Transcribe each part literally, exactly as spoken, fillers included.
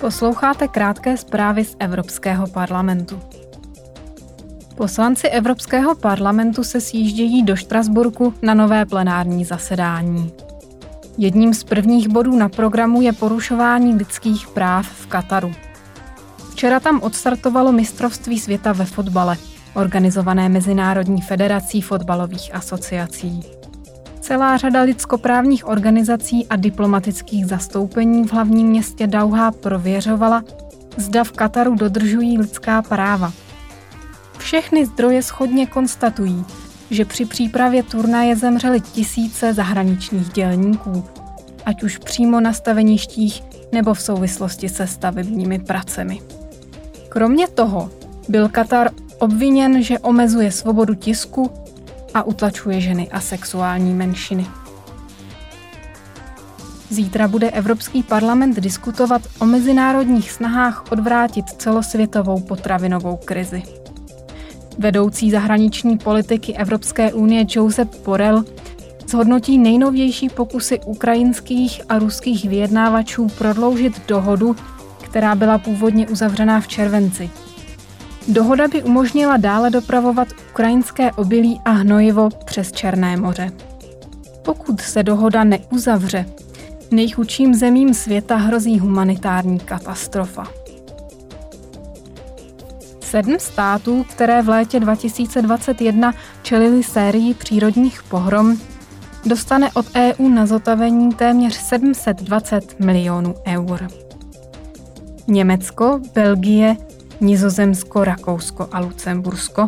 Posloucháte krátké zprávy z Evropského parlamentu. Poslanci Evropského parlamentu se sjíždějí do Štrasburku na nové plenární zasedání. Jedním z prvních bodů na programu je porušování lidských práv v Kataru. Včera tam odstartovalo mistrovství světa ve fotbale, organizované Mezinárodní federací fotbalových asociací. Celá řada lidskoprávních organizací a diplomatických zastoupení v hlavním městě Dauha prověřovala, zda v Kataru dodržují lidská práva. Všechny zdroje shodně konstatují, že při přípravě turnaje zemřely tisíce zahraničních dělníků, ať už přímo na staveništích nebo v souvislosti se stavebními pracemi. Kromě toho byl Katar obviněn, že omezuje svobodu tisku a utlačuje ženy a sexuální menšiny. Zítra bude Evropský parlament diskutovat o mezinárodních snahách odvrátit celosvětovou potravinovou krizi. Vedoucí zahraniční politiky Evropské unie Josep Borrell zhodnotí nejnovější pokusy ukrajinských a ruských vyjednávačů prodloužit dohodu, která byla původně uzavřená v červenci. Dohoda by umožnila dále dopravovat ukrajinské obilí a hnojivo přes Černé moře. Pokud se dohoda neuzavře, nejchudším zemím světa hrozí humanitární katastrofa. Sedm států, které v létě dva tisíce dvacet jedna čelily sérii přírodních pohrom, dostane od E U na zotavení téměř sedm set dvacet milionů eur. Německo, Belgie, Nizozemsko, Rakousko a Lucembursko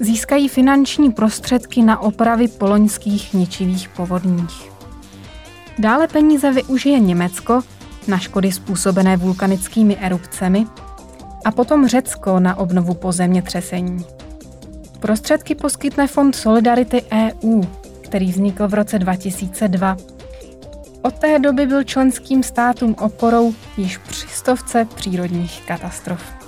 získají finanční prostředky na opravy po loňských ničivých povodních. Dále peníze využije Německo na škody způsobené vulkanickými erupcemi a potom Řecko na obnovu po zemětřesení. Prostředky poskytne Fond Solidarity E U, který vznikl v roce dva tisíce dva. Od té doby byl členským státům oporou již při stovce přírodních katastrof.